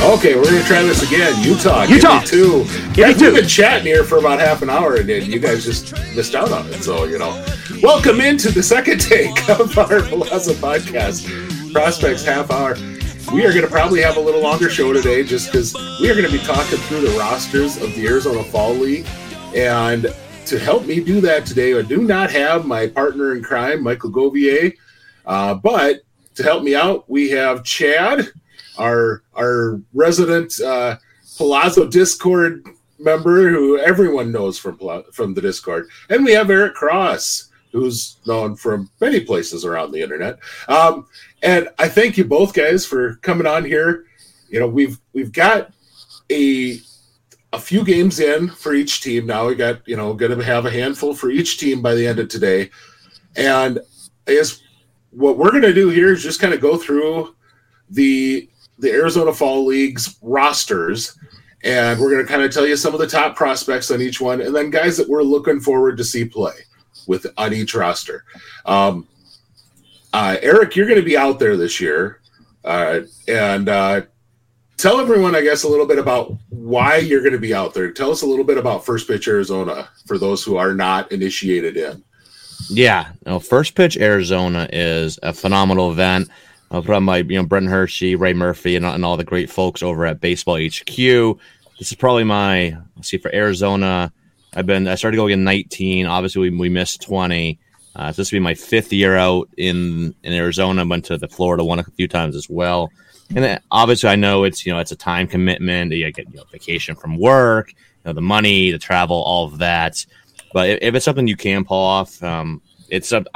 Okay, we're going to try this again. Utah. Give me two. We've been chatting here for about half an hour, and you guys just missed out on it. So, you know, welcome into the second take of our Palazzo podcast, Prospects Half Hour. We are going to probably have a little longer show today just because we are going to be talking through the rosters of the Arizona Fall League. And to help me do that today, I do not have my partner in crime, Michael Govier. But to help me out, we have Chad, our resident Palazzo Discord member, who everyone knows from the Discord. And we have Eric Cross, who's known from many places around the internet. And I thank you both guys for coming on here. You know, we've got a few games in for each team now. We got, you know, going to have a handful for each team by the end of today. And I guess what we're going to do here is just kind of go through the Arizona Fall League's rosters, and we're going to kind of tell you some of the top prospects on each one, and then guys that we're looking forward to see play on each roster. Eric, you're going to be out there this year, and tell everyone, I guess, a little bit about why you're going to be out there. Tell us a little bit about First Pitch Arizona for those who are not initiated in. Yeah, no, First Pitch Arizona is a phenomenal event. From my, Brent Hershey, Ray Murphy, and all the great folks over at Baseball HQ. This is probably for Arizona. I started going in 19. Obviously, we missed 20. So this will be my fifth year out in Arizona. Went to the Florida one a few times as well. And then obviously, I know it's a time commitment. You get vacation from work, the money, the travel, all of that. But if it's something you can pull off, I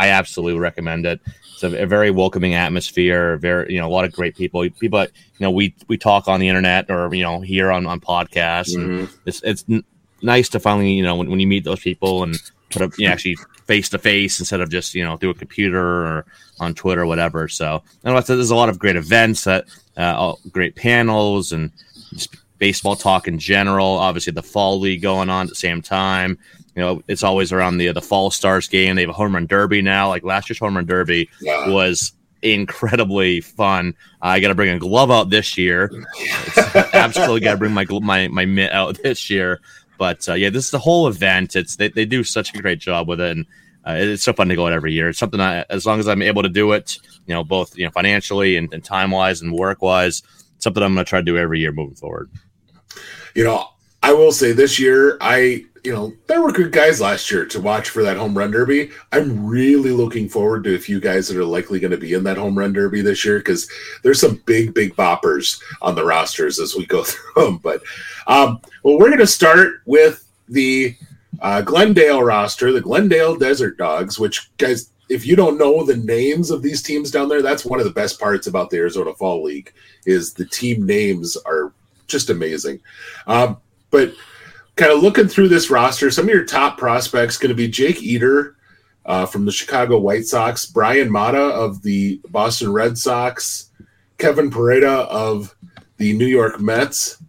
absolutely recommend it. It's a very welcoming atmosphere. Very, a lot of great people. People, we talk on the internet or here on podcasts. Mm-hmm. And it's nice to finally when you meet those people and put up actually face to face instead of just through a computer or on Twitter or whatever. So there's a lot of great events, great panels, and just baseball talk in general. Obviously, the Fall League going on at the same time. It's always around the Fall Stars game. They have a home run derby now. Like last year's home run derby was incredibly fun. I got to bring a glove out this year. Absolutely got to bring my mitt out this year. But this is the whole event. They do such a great job with it, and it's so fun to go out every year. It's something as long as I'm able to do it, both financially and time wise and work wise, something I'm going to try to do every year moving forward. I will say this year, there were good guys last year to watch for that home run derby. I'm really looking forward to a few guys that are likely going to be in that home run derby this year because there's some big, big boppers on the rosters as we go through them. But we're going to start with the Glendale roster, the Glendale Desert Dogs, which, guys, if you don't know the names of these teams down there, that's one of the best parts about the Arizona Fall League is the team names are just amazing. But kind of looking through this roster, some of your top prospects going to be Jake Eder from the Chicago White Sox, Brian Mata of the Boston Red Sox, Kevin Parada of the New York Mets,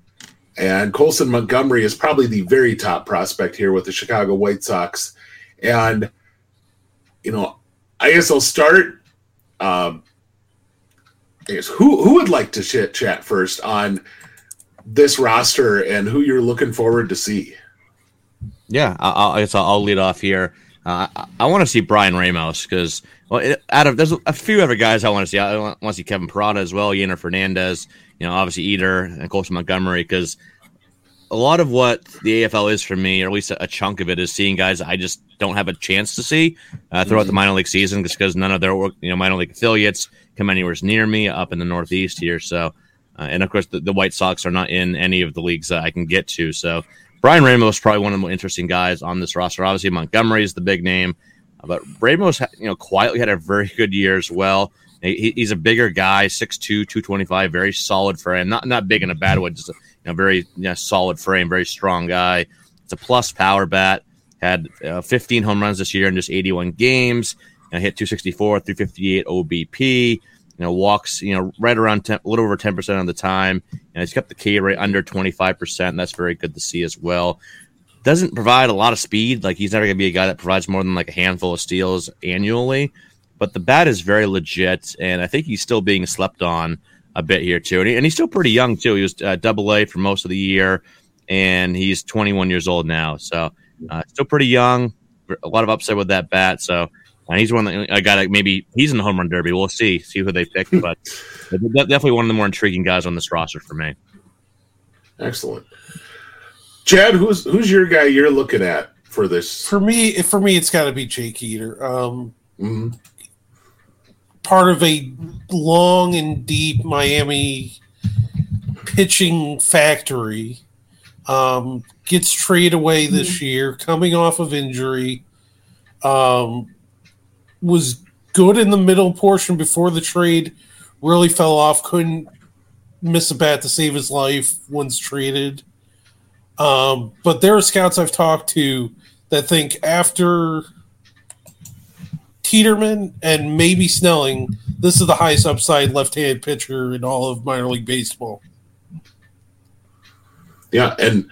and Colson Montgomery is probably the very top prospect here with the Chicago White Sox. And, you know, I guess I'll start. I guess who would like to chat first on this roster and who you're looking forward to see? Yeah, I'll lead off here. I want to see Brian Ramos because, there's a few other guys I want to see. I want to see Kevin Parada as well, Yanier Fernandez, you know, obviously Eder and Colson Montgomery, because a lot of what the AFL is for me, or at least a chunk of it, is seeing guys I just don't have a chance to see throughout the minor league season, just because none of their minor league affiliates come anywhere near me up in the Northeast here. So, and of course, the White Sox are not in any of the leagues that I can get to. So, Brian Ramos is probably one of the more interesting guys on this roster. Obviously, Montgomery is the big name, but Ramos, quietly had a very good year as well. He's a bigger guy, 6'2", 225, very solid frame. Not big in a bad way, just a very solid frame, very strong guy. It's a plus power bat. Had 15 home runs this year in just 81 games. Hit 264, 358 OBP. Walks, right around a little over 10% of the time. And he's kept the K rate under 25%. And that's very good to see as well. Doesn't provide a lot of speed. Like, he's never going to be a guy that provides more than like a handful of steals annually. But the bat is very legit. And I think he's still being slept on a bit here, too. And he's still pretty young, too. He was double-A for most of the year. And he's 21 years old now. So still pretty young. A lot of upside with that bat. So. And he's one that I got. Maybe he's in the home run derby. We'll see who they pick, but definitely one of the more intriguing guys on this roster for me. Excellent, Chad. Who's your guy you're looking at for this? For me, it's got to be Jake Eder. Part of a long and deep Miami pitching factory. Gets traded away this year, coming off of injury. Was good in the middle portion before the trade, really fell off, couldn't miss a bat to save his life once traded. But there are scouts I've talked to that think after Tiedemann and maybe Snelling, this is the highest upside left-handed pitcher in all of minor league baseball. Yeah, and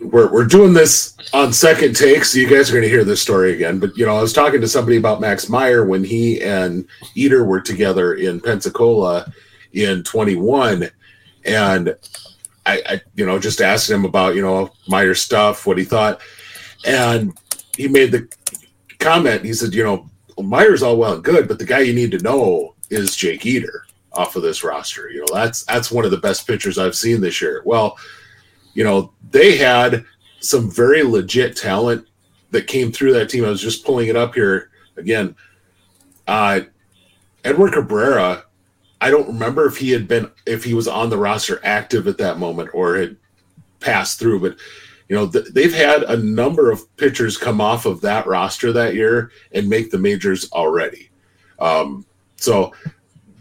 we're doing this on Second Take, so you guys are going to hear this story again. But, I was talking to somebody about Max Meyer when he and Eder were together in Pensacola in 21. And I just asked him about, Meyer's stuff, what he thought. And he made the comment. He said, Meyer's all well and good, but the guy you need to know is Jake Eder off of this roster. That's one of the best pitchers I've seen this year. Well, they had some very legit talent that came through that team. I was just pulling it up here again. Edward Cabrera, I don't remember if he was on the roster active at that moment or had passed through, but they've had a number of pitchers come off of that roster that year and make the majors already. So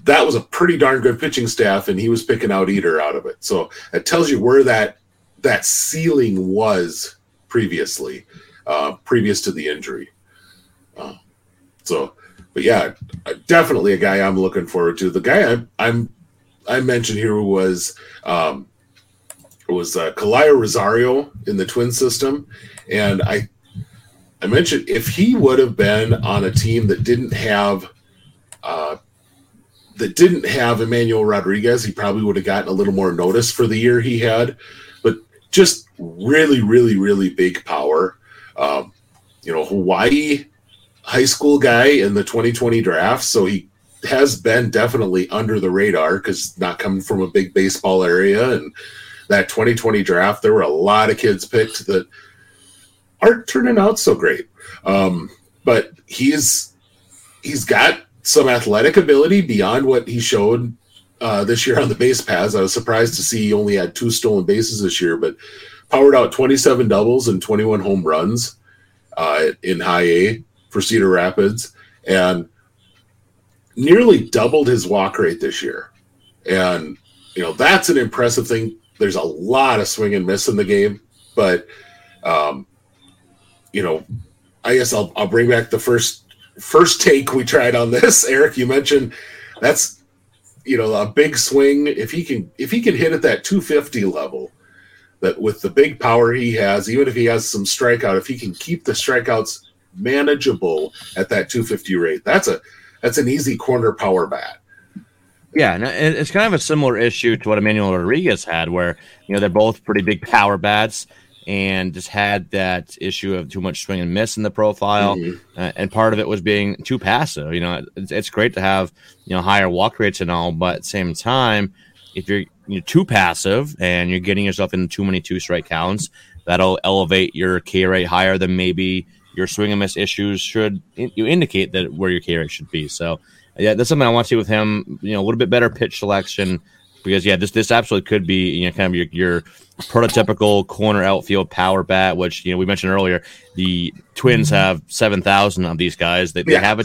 that was a pretty darn good pitching staff, and he was picking out Eder out of it. So it tells you where that ceiling was previously, previous to the injury. But yeah, definitely a guy I'm looking forward to. The guy I mentioned here was Kaleo Rosario in the Twin system, and I mentioned if he would have been on a team that didn't have Emmanuel Rodriguez, he probably would have gotten a little more notice for the year he had. Just really, really, really big power. Hawaii high school guy in the 2020 draft, so he has been definitely under the radar because not coming from a big baseball area. And that 2020 draft, there were a lot of kids picked that aren't turning out so great. But he's got some athletic ability beyond what he showed this year on the base paths. I was surprised to see he only had 2 stolen bases this year, but powered out 27 doubles and 21 home runs in high A for Cedar Rapids, and nearly doubled his walk rate this year. And, that's an impressive thing. There's a lot of swing and miss in the game. But, you know, I guess I'll bring back the first take we tried on this. Eric, you mentioned that's, you know, a big swing. If he can hit at that 250 level, that with the big power he has, even if he has some strikeout, if he can keep the strikeouts manageable at that 250 rate, that's an easy corner power bat. Yeah, and it's kind of a similar issue to what Emmanuel Rodriguez had, where, you know, they're both pretty big power bats and just had that issue of too much swing and miss in the profile. Mm-hmm. And part of it was being too passive. You know, it's great to have, you know, higher walk rates and all, but at the same time, if you're too passive and you're getting yourself into too many two-strike counts, that'll elevate your K rate higher than maybe your swing and miss issues should you indicate that where your K rate should be. So, yeah, that's something I want to see with him, you know, a little bit better pitch selection because, yeah, this absolutely could be, you know, kind of your prototypical corner outfield power bat, which, you know, we mentioned earlier, the Twins have 7,000 of these guys. They have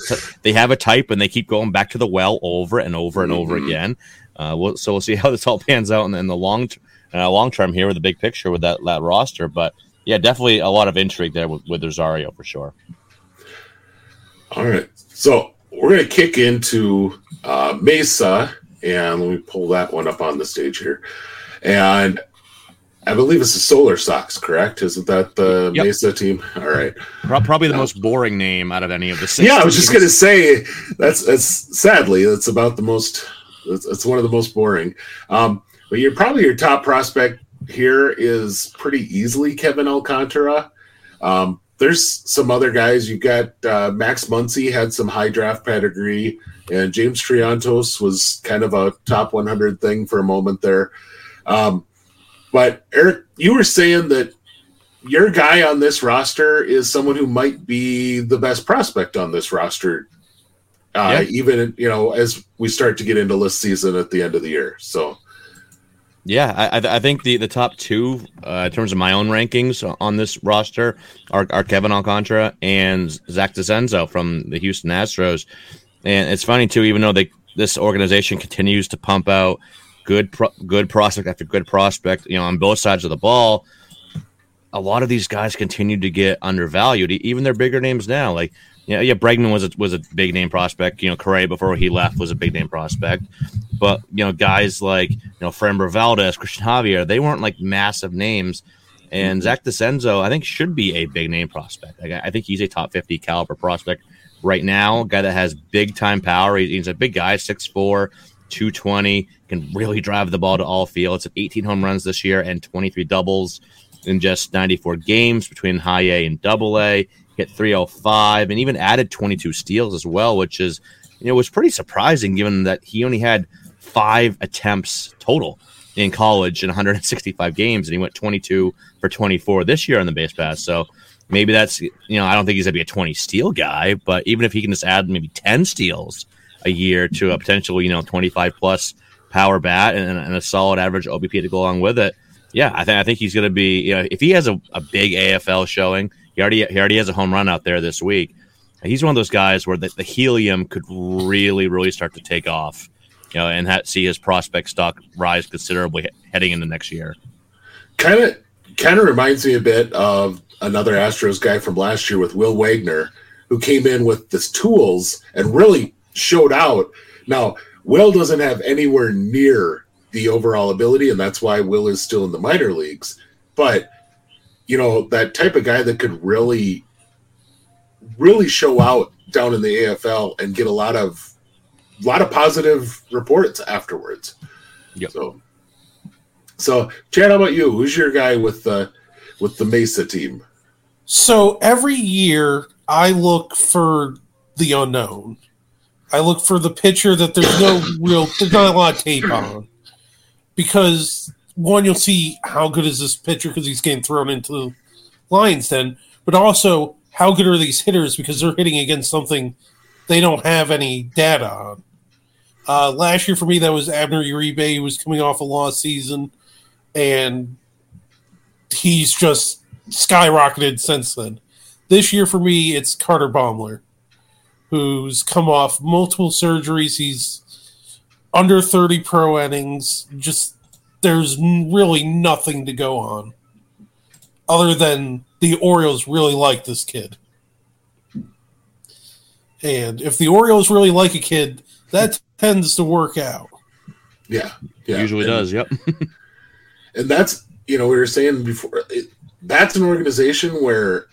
a type, and they keep going back to the well over and over and over again. So we'll see how this all pans out in the long term here with the big picture with that roster. But, yeah, definitely a lot of intrigue there with Rosario for sure. All right. So, we're going to kick into Mesa, and let me pull that one up on the stage here. And I believe it's the Solar Sox, correct? Isn't that the Mesa team? All right. Probably the most boring name out of any of the six. Yeah, I was just going to say, that's sadly, that's about the most, it's one of the most boring. But your top prospect here is pretty easily Kevin Alcantara. There's some other guys. You got Max Muncy had some high draft pedigree, and James Triantos was kind of a top 100 thing for a moment there. But, Eric, you were saying that your guy on this roster is someone who might be the best prospect on this roster, even, you know, as we start to get into list season at the end of the year. So, yeah, I think the top two in terms of my own rankings on this roster are Kevin Alcantara and Zach Dezenzo from the Houston Astros. And it's funny, too, even though this organization continues to pump out good prospect after good prospect, you know, on both sides of the ball, a lot of these guys continue to get undervalued, even their bigger names now. Like, yeah, Bregman was a big name prospect. You know, Correa before he left was a big name prospect, but, you know, guys like, you know, Framber Valdez, Christian Javier, they weren't like massive names. And Zach DeCenzo, I think, should be a big name prospect. Like, I think he's a top 50 caliber prospect right now. A guy that has big time power. He's a big guy, 6'4", 220, can really drive the ball to all fields. It's 18 home runs this year and 23 doubles in just 94 games between High A and Double A. Hit 305 and even added 22 steals as well, which is, you know, was pretty surprising given that he only had 5 attempts total in college in 165 games, and he went 22 for 24 this year on the base pass. So maybe that's, you know, I don't think he's going to be a 20 steal guy, but even if he can just add maybe 10 steals a year to a potential, you know, 25 plus power bat and a solid average OBP to go along with it. Yeah, I think he's going to be, you know, if he has a big AFL showing. He already has a home run out there this week. He's one of those guys where the helium could really, really start to take off, you know, and see his prospect stock rise considerably heading into next year. Kind of reminds me a bit of another Astros guy from last year with Will Wagner, who came in with his tools and really showed out. Now, Will doesn't have anywhere near the overall ability, and that's why Will is still in the minor leagues, but, you know, that type of guy that could really, really show out down in the AFL and get a lot of positive reports afterwards. Yep. So Chad, how about you? Who's your guy with the Mesa team? So every year I look for the unknown. I look for the pitcher that there's not a lot of tape on, because one, you'll see how good is this pitcher because he's getting thrown into the Lions then, but also how good are these hitters because they're hitting against something they don't have any data on. Last year for me, that was Abner Uribe, who was coming off a lost season, and he's just skyrocketed since then. This year for me, it's Carter Baumler, who's come off multiple surgeries. He's under 30 pro innings, just – there's really nothing to go on. other than the Orioles really like this kid. And if the Orioles really like a kid, that tends to work out. Yeah. Usually does. Yep. And that's, you know, we were saying before, that's an organization where,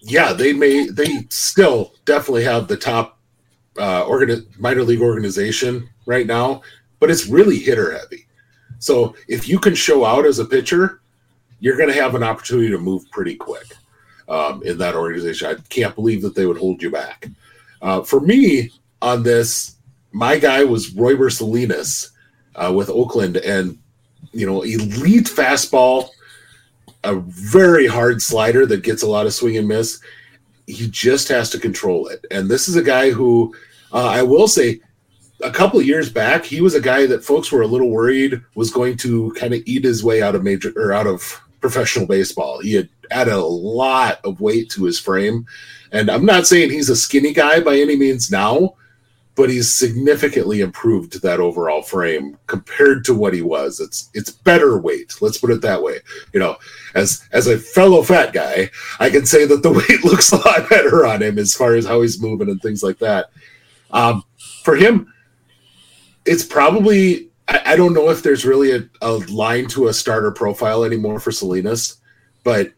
yeah, they still definitely have the top minor league organization right now, but it's really hitter heavy. So if you can show out as a pitcher, you're going to have an opportunity to move pretty quick in that organization. I can't believe that they would hold you back. For me on this, my guy was Royber Salinas with Oakland, and, you know, elite fastball, a very hard slider that gets a lot of swing and miss. He just has to control it. And this is a guy who I will say a couple of years back, he was a guy that folks were a little worried was going to kind of eat his way out of major or out of professional baseball. He had added a lot of weight to his frame. And I'm not saying he's a skinny guy by any means now, but he's significantly improved that overall frame compared to what he was. It's better weight. Let's put it that way. You know, as a fellow fat guy, I can say that the weight looks a lot better on him as far as how he's moving and things like that. For him, it's probably, I don't know if there's really a line to a starter profile anymore for Salinas, but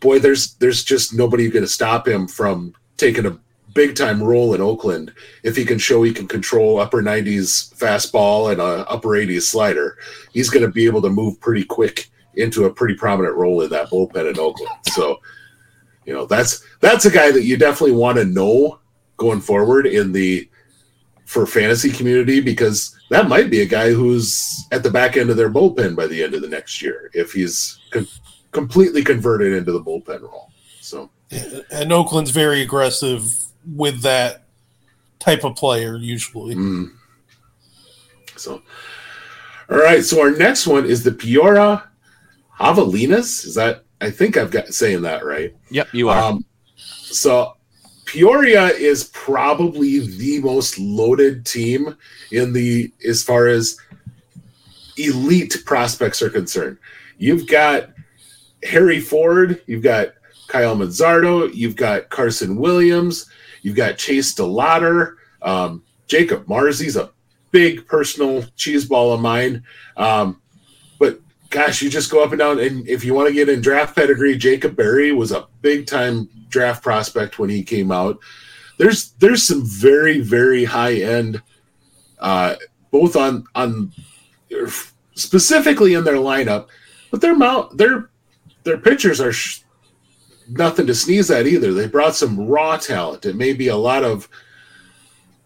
boy, there's just nobody going to stop him from taking a big-time role in Oakland if he can show he can control upper 90s fastball and an upper 80s slider. He's going to be able to move pretty quick into a pretty prominent role in that bullpen in Oakland. So, you know, that's a guy that you definitely want to know going forward in the for fantasy community, because that might be a guy who's at the back end of their bullpen by the end of the next year if he's completely converted into the bullpen role. So, and Oakland's very aggressive with that type of player usually. Mm. So, all right. So our next one is the Peoria Javelinas. Is that? I think I've got saying that right. Yep, you are. So. Peoria is probably the most loaded team in the as far as elite prospects are concerned. You've got Harry Ford, you've got Kyle Manzardo, you've got Carson Williams, you've got Chase DeLauter, Jacob Marzi's a big personal cheese ball of mine. But gosh, you just go up and down, and if you want to get in draft pedigree, Jacob Berry was a big time draft prospect when he came out. There's some very, very high end, both on specifically in their lineup, but their pitchers are nothing to sneeze at either. They brought some raw talent. It may be a lot of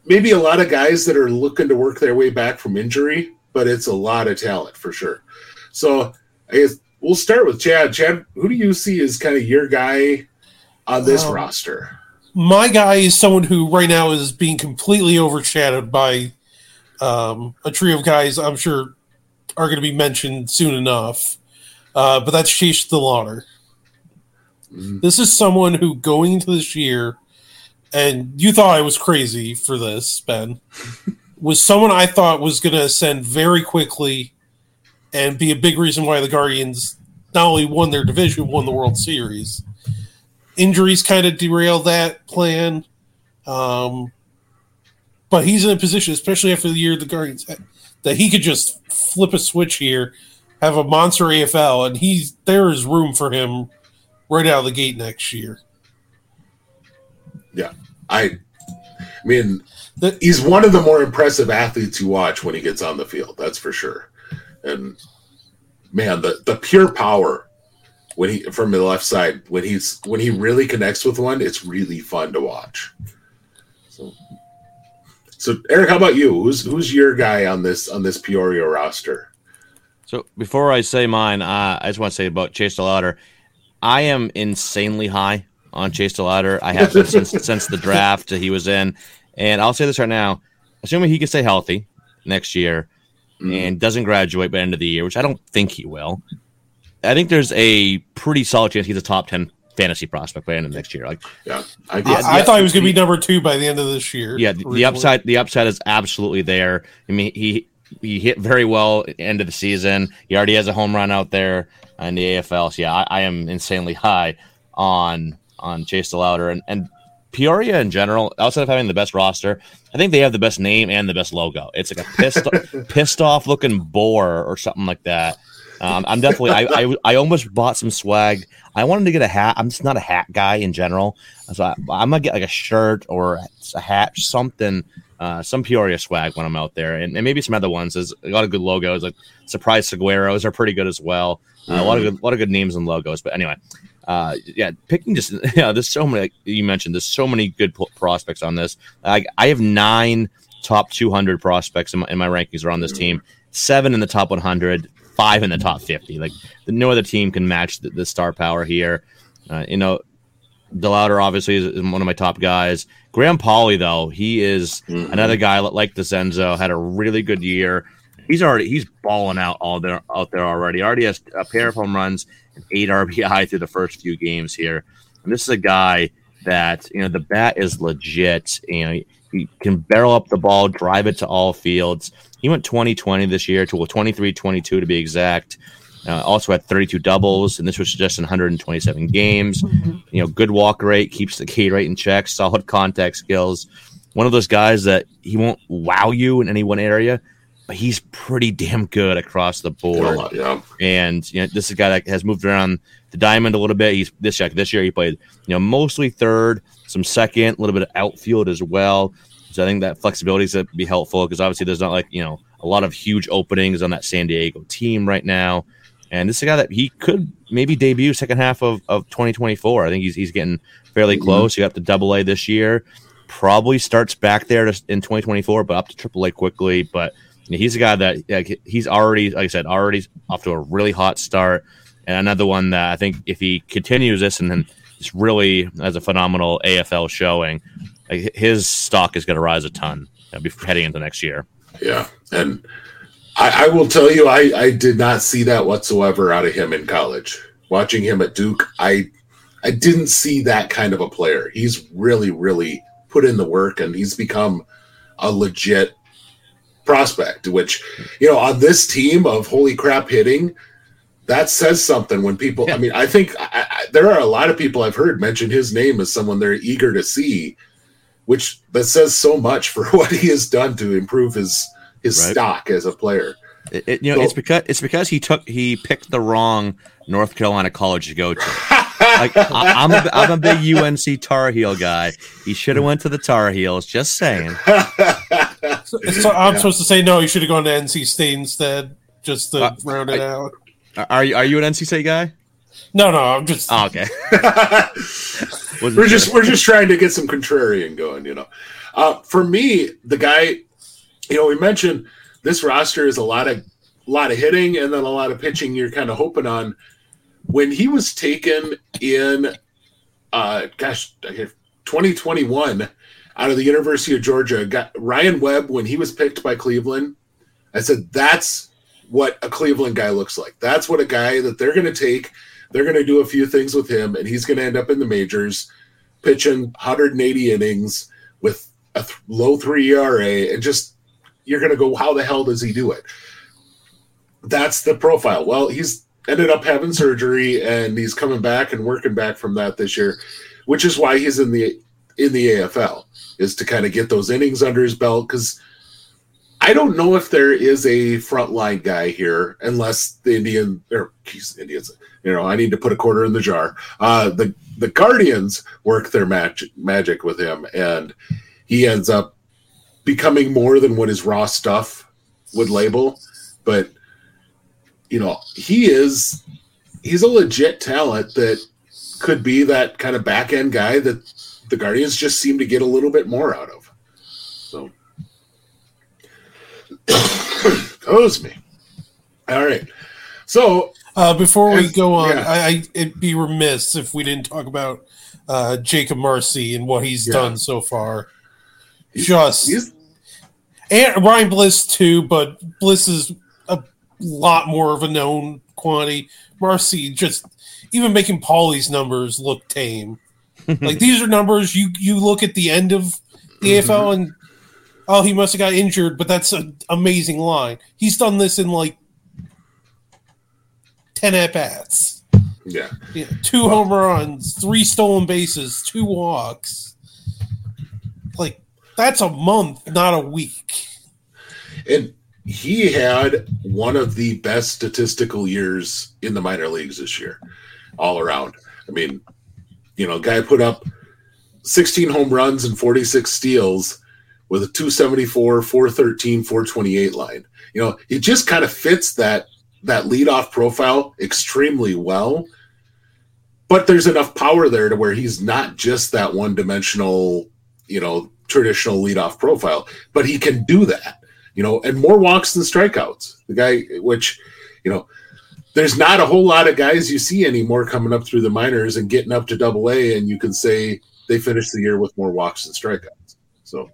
guys that are looking to work their way back from injury, but it's a lot of talent for sure. So I guess we'll start with Chad. Chad, who do you see as kind of your guy on this roster? My guy is someone who right now is being completely overshadowed by a trio of guys I'm sure are going to be mentioned soon enough, but that's Chase DeLauter. Mm-hmm. This is someone who going into this year, and you thought I was crazy for this, Ben, was someone I thought was going to ascend very quickly and be a big reason why the Guardians not only won their division, won the World Series. Injuries kind of derailed that plan. But he's in a position, especially after the year the Guardians had, that he could just flip a switch here, have a monster AFL, and there is room for him right out of the gate next year. Yeah. I mean, he's one of the more impressive athletes you watch when he gets on the field, that's for sure. And, man, the pure power when he from the left side, when he really connects with one, it's really fun to watch. So Eric, how about you? Who's your guy on this Peoria roster? So before I say mine, I just want to say about Chase DeLauter. I am insanely high on Chase DeLauter. I have been since the draft he was in. And I'll say this right now. Assuming he can stay healthy next year, and doesn't graduate by the end of the year, which I don't think he will. I think there's a pretty solid chance he's a top 10 fantasy prospect by the end of next year. Like, yeah, I thought he was going to be number 2 by the end of this year. Yeah, the upside is absolutely there. I mean, he hit very well at the end of the season. He already has a home run out there. in the AFL. So yeah, I am insanely high on Chase DeLauter and Peoria in general, outside of having the best roster, I think they have the best name and the best logo. It's like a pissed off looking boar or something like that. I'm definitely. I almost bought some swag. I wanted to get a hat. I'm just not a hat guy in general, so I'm gonna get like a shirt or a hat, something, some Peoria swag when I'm out there, and maybe some other ones. There's a lot of good logos, like Surprise Saguaros are pretty good as well. A lot of good names and logos. But anyway, there's so many. Like you mentioned, there's so many good prospects on this. I have 9 top 200 prospects in my rankings are on this team. 7 in the top 100. 5 in the top 50. Like no other team can match the star power here. DeLauter obviously is one of my top guys. Graham Pauley, though, he is another guy like Dezenzo, had a really good year. He's balling out out there already. Already has a pair of home runs and 8 RBI through the first few games here. And this is a guy that the bat is legit. He can barrel up the ball, drive it to all fields. He went 20-20 this year, 23-22 to be exact. Also had 32 doubles, and this was just in 127 games. Good walk rate, keeps the K rate in check, solid contact skills. One of those guys that he won't wow you in any one area, but he's pretty damn good across the board. And this is a guy that has moved around the diamond a little bit. This year he played mostly third, some second, a little bit of outfield as well. So I think that flexibility is going to be helpful because obviously there's not a lot of huge openings on that San Diego team right now. And this is a guy that he could maybe debut second half of 2024. I think he's getting fairly close. He got to Double-A this year. Probably starts back there in 2024, but up to Triple-A quickly. But he's a guy that he's already, like I said, already off to a really hot start. And another one that I think if he continues this and then it's really as a phenomenal AFL showing, his stock is going to rise a ton heading into next year. Yeah, and I will tell you, I did not see that whatsoever out of him in college. Watching him at Duke, I didn't see that kind of a player. He's really, really put in the work, and he's become a legit prospect, which, on this team of holy crap hitting, that says something when people – I mean, I think there are a lot of people I've heard mention his name as someone they're eager to see – which that says so much for what he has done to improve his right. stock as a player. It's because he picked the wrong North Carolina college to go to. I'm a big UNC Tar Heel guy. He should have went to the Tar Heels. Just saying. So I'm supposed to say no. You should have gone to NC State instead, just to round it out. Are you an NC State guy? No, I'm just okay. we're just trying to get some contrarian going, For me, the guy, we mentioned this roster is a lot of hitting and then a lot of pitching. You're kind of hoping on when he was taken in, 2021 out of the University of Georgia. Got Ryan Webb when he was picked by Cleveland. I said that's what a Cleveland guy looks like. That's what a guy that they're going to take. They're going to do a few things with him, and he's going to end up in the majors, pitching 180 innings with a low 3 ERA, and just you're going to go, how the hell does he do it? That's the profile. Well, he's ended up having surgery, and he's coming back and working back from that this year, which is why he's in the AFL, is to kind of get those innings under his belt, because I don't know if there is a frontline guy here, unless the Indians. I need to put a quarter in the jar. The Guardians work their magic with him, and he ends up becoming more than what his raw stuff would label. But he's a legit talent that could be that kind of back end guy that the Guardians just seem to get a little bit more out of. So. Excuse me. All right. So before we go on, it'd be remiss if we didn't talk about Jacob Marcy and what he's done so far. And Ryan Bliss too, but Bliss is a lot more of a known quantity. Marcy just even making Paulie's numbers look tame. Like these are numbers you look at the end of the AFL and. Oh, he must have got injured, but that's an amazing line. He's done this in like 10 at-bats. Yeah. You know, 2 home runs, 3 stolen bases, 2 walks. Like, that's a month, not a week. And he had one of the best statistical years in the minor leagues this year, all around. I mean, you know, guy put up 16 home runs and 46 steals with a 274, 413, 428 line. You know, it just kind of fits that leadoff profile extremely well. But there's enough power there to where he's not just that one-dimensional, you know, traditional leadoff profile, but he can do that, you know, and more walks than strikeouts. The guy, which, you know, there's not a whole lot of guys you see anymore coming up through the minors and getting up to Double-A, and you can say they finished the year with more walks than strikeouts. So,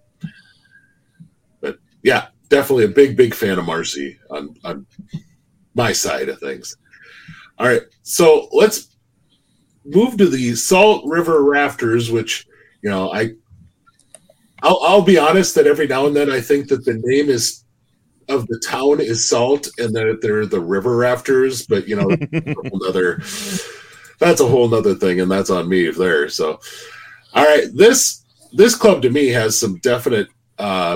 but yeah, definitely a big, big fan of Marcy on my side of things. All right, so let's move to the Salt River Rafters, which, you know, I'll be honest that every now and then I think that the name is of the town is Salt and that they're the River Rafters, but, you know, that's a whole nother thing, and that's on me there. So, all right, this club to me has some definite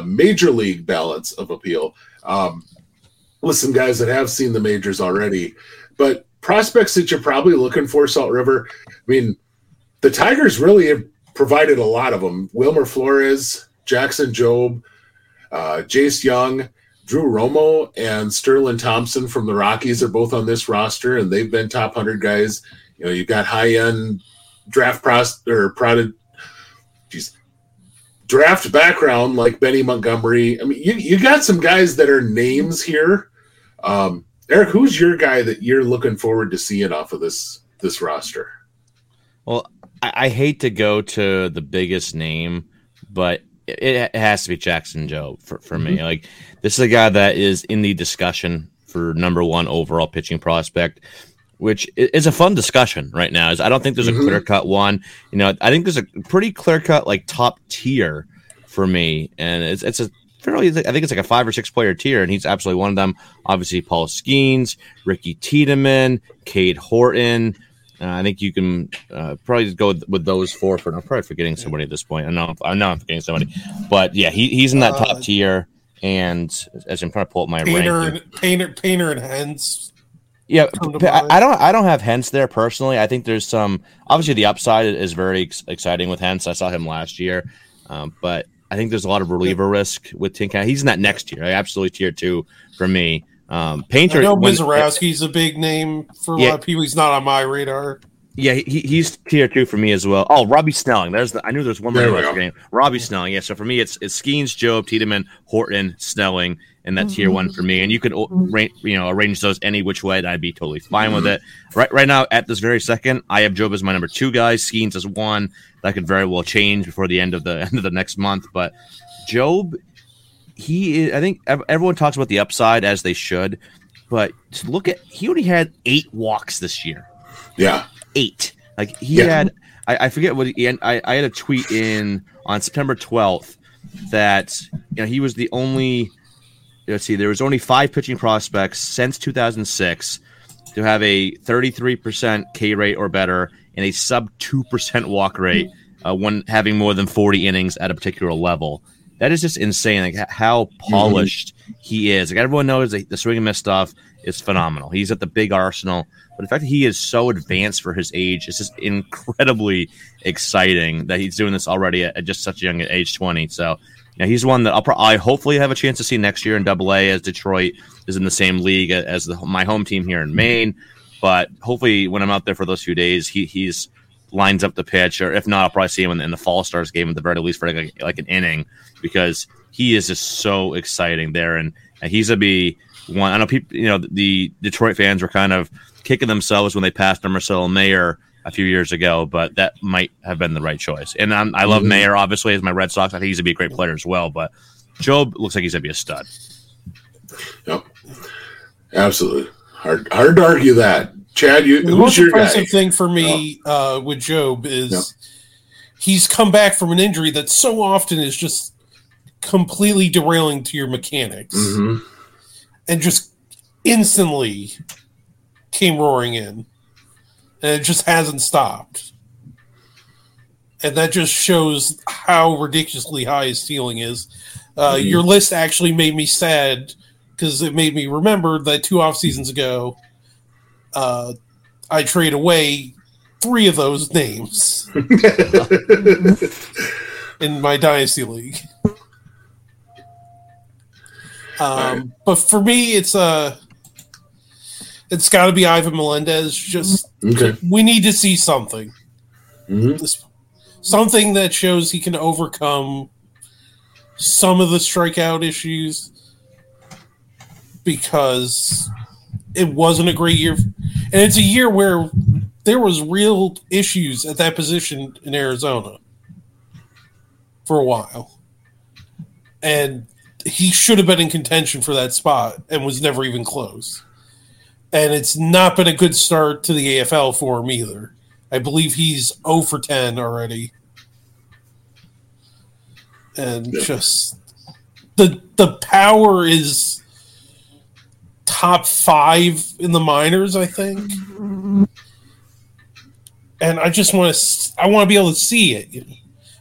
major league balance of appeal. With some guys that have seen the majors already, but prospects that you're probably looking for, Salt River. I mean, the Tigers really have provided a lot of them. Wilmer Flores, Jackson Jobe, Jace Young, Drew Romo, and Sterling Thompson from the Rockies are both on this roster, and they've been top 100 guys. You know, you've got high-end draft background like Benny Montgomery. I mean, you got some guys that are names here. Eric, who's your guy that you're looking forward to seeing off of this roster? Well, I hate to go to the biggest name, but it has to be Jackson Jobe for me. Mm-hmm. Like, this is a guy that is in the discussion for number one overall pitching prospect, which is a fun discussion right now. I don't think there's a clear-cut one. You know, I think there's a pretty clear-cut, like, top tier for me, and it's a fairly, I think it's like a 5 or 6 player tier, and he's absolutely one of them. Obviously, Paul Skeens, Ricky Tiedemann, Cade Horton. I think you can probably just go with those 4. For I'm probably forgetting somebody at this point. I know I'm forgetting somebody, but yeah, he's in that top tier. And as I'm trying to pull up my ranking, Painter and Hens. Yeah, I don't have Hens there personally. I think there's some. Obviously, the upside is very exciting with Hens. I saw him last year, but I think there's a lot of reliever risk with Tinka. He's in that next tier. Like, absolutely tier 2 for me. Painter. I know Mizorowski's a big name for a lot of people. He's not on my radar. Yeah, he's tier 2 for me as well. Oh, Robbie Snelling. I knew there's one more game. Robbie Snelling. Yeah, so for me, it's Skeens, Jobe, Tiedemann, Horton, Snelling, and that's tier 1 for me. And you could arrange those any which way, and I'd be totally fine with it. Right now, at this very second, I have Jobe as my number 2 guy. Skeens is 1. That could very well change before the end of the next month. But Jobe, he is. I think everyone talks about the upside as they should, but to look at, he already had 8 walks this year. Yeah. 8. Like, he had, I forget what he, I had a tweet on September 12th that, you know, he was the only, let's see, there was only 5 pitching prospects since 2006 to have a 33% K rate or better and a sub 2% walk rate when having more than 40 innings at a particular level. That is just insane, like how polished he is. Like, everyone knows the swing and miss stuff is phenomenal. He's at the big arsenal, but the fact that he is so advanced for his age is just incredibly exciting that he's doing this already at just such a young age, 20. So, you know, he's one that I'll probably hopefully have a chance to see next year in Double-A, as Detroit is in the same league as my home team here in Maine. But hopefully, when I'm out there for those few days, he's lines up the pitch, or if not, I'll probably see him in the Fall Stars game at the very least for like an inning, because he is just so exciting there, and he's gonna be one. I know people, you know, the Detroit fans were kind of kicking themselves when they passed on Marcelo Mayer a few years ago, but that might have been the right choice. And I love Mayer, obviously, as my Red Sox. I think he's gonna be a great player as well, but Jobe looks like he's gonna be a stud. Yep, absolutely. Hard to argue that. Chad, the most impressive thing for me with Jobe is he's come back from an injury that so often is just completely derailing to your mechanics and just instantly came roaring in, and it just hasn't stopped. And that just shows how ridiculously high his ceiling is. Your list actually made me sad because it made me remember that two off seasons ago, I traded away three of those names in my dynasty league. But for me, it's got to be Ivan Melendez. Just we need to see something, something that shows he can overcome some of the strikeout issues, because it wasn't a great year, and it's a year where there was real issues at that position in Arizona for a while, and he should have been in contention for that spot and was never even close. And it's not been a good start to the AFL for him either. I believe he's 0 for 10 already. And just the power is top 5 in the minors, I think. And I just want to be able to see it.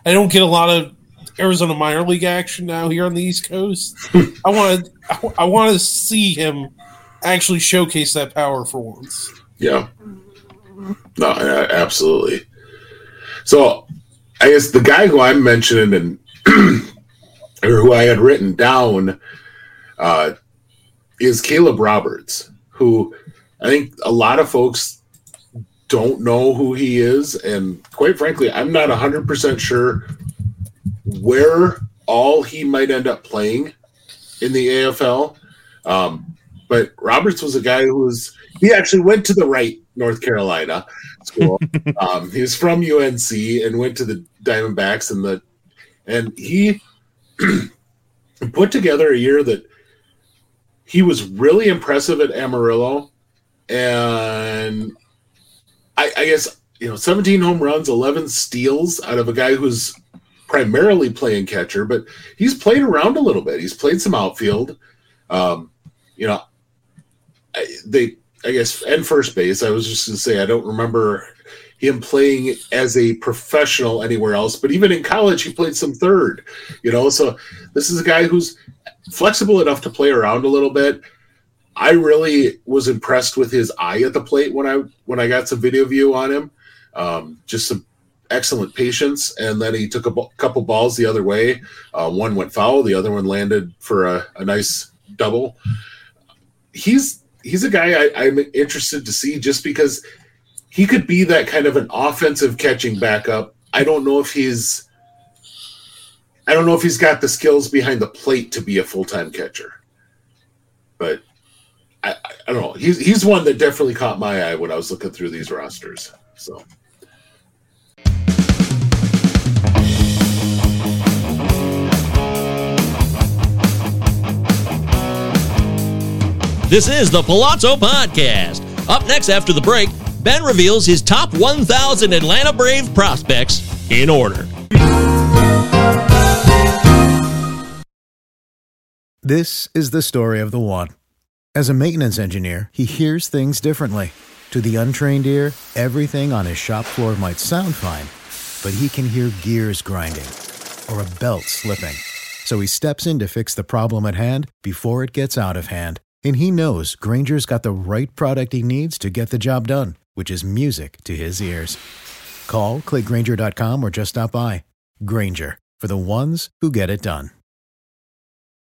I don't get a lot of Arizona minor league action now here on the East Coast. I want to see him actually showcase that power for once. Yeah. No, absolutely. So I guess the guy who I'm mentioning and or who I had written down is Caleb Roberts, who I think a lot of folks don't know who he is. And quite frankly, I'm not 100% sure where all he might end up playing in the AFL. But Roberts was a guy who was – he actually went to the right North Carolina school. He was from UNC and went to the Diamondbacks. And he put together a year that he was really impressive at Amarillo. And I guess, you know, 17 home runs, 11 steals out of a guy who's – primarily playing catcher, but he's played around a little bit. He's played some outfield, you know. I guess, and first base. I was just going to say I don't remember him playing as a professional anywhere else. But even in college, he played some third. You know, so this is a guy who's flexible enough to play around a little bit. I really was impressed with his eye at the plate when I got some video view on him. Just some excellent patience, and then he took a couple balls the other way. One went foul, the other one landed for a nice double. He's a guy I'm interested to see just because he could be that kind of an offensive catching backup. I don't know if he's got the skills behind the plate to be a full-time catcher, but I don't know. He's one that definitely caught my eye when I was looking through these rosters. So. This is the Palazzo Podcast. Up next after the break, Ben reveals his top 1,000 Atlanta Braves prospects in order. This is the story of the one. As a maintenance engineer, he hears things differently. To the untrained ear, everything on his shop floor might sound fine, but he can hear gears grinding or a belt slipping. So he steps in to fix the problem at hand before it gets out of hand. And he knows Granger's got the right product he needs to get the job done, which is music to his ears. Call, click Granger.com, or just stop by. Granger, for the ones who get it done.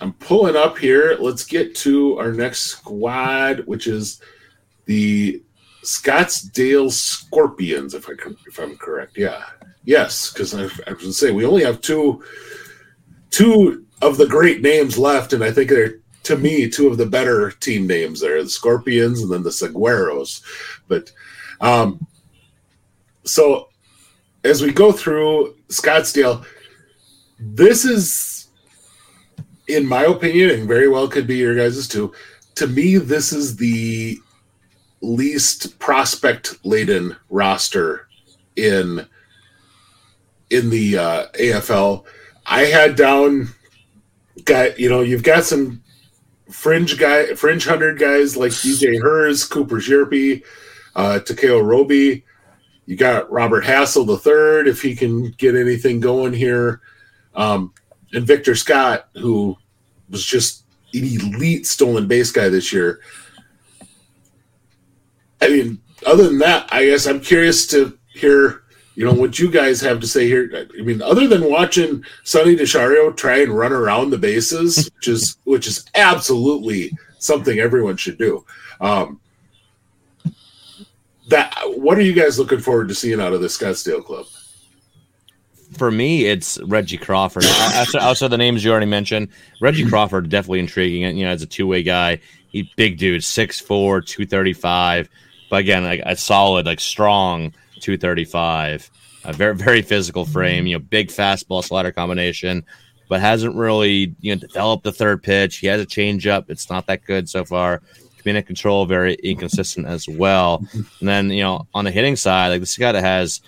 I'm pulling up here. Let's get to our next squad, which is the Scottsdale Scorpions, if I'm correct. Yeah. Yes, because I was going to say we only have two of the great names left, and I think they're, to me, two of the better team names there, the Scorpions and then the Saguaros. But so as we go through Scottsdale, this is, in my opinion, and very well could be your guys's too, to me, this is the least prospect-laden roster in the AFL. I had down, you've got some fringe hunter guys like DJ Herz, Cooper Zierpe, Takeo Roby. You got Robert Hassel III, if he can get anything going here, and Victor Scott, who was just an elite stolen base guy this year. I mean, other than that, I guess I'm curious to hear, what you guys have to say here. I mean, other than watching Sonny DeShario try and run around the bases, which is absolutely something everyone should do. What are you guys looking forward to seeing out of the Scottsdale club? For me, it's Reggie Crawford. Outside the names you already mentioned, Reggie Crawford, definitely intriguing. As a two-way guy, he big dude, 6'4", 235. But again, a solid, strong 235. A very, very physical frame. Big fastball slider combination, but hasn't really developed the third pitch. He has a changeup. It's not that good so far. Command and control, very inconsistent as well. And then on the hitting side, this guy that has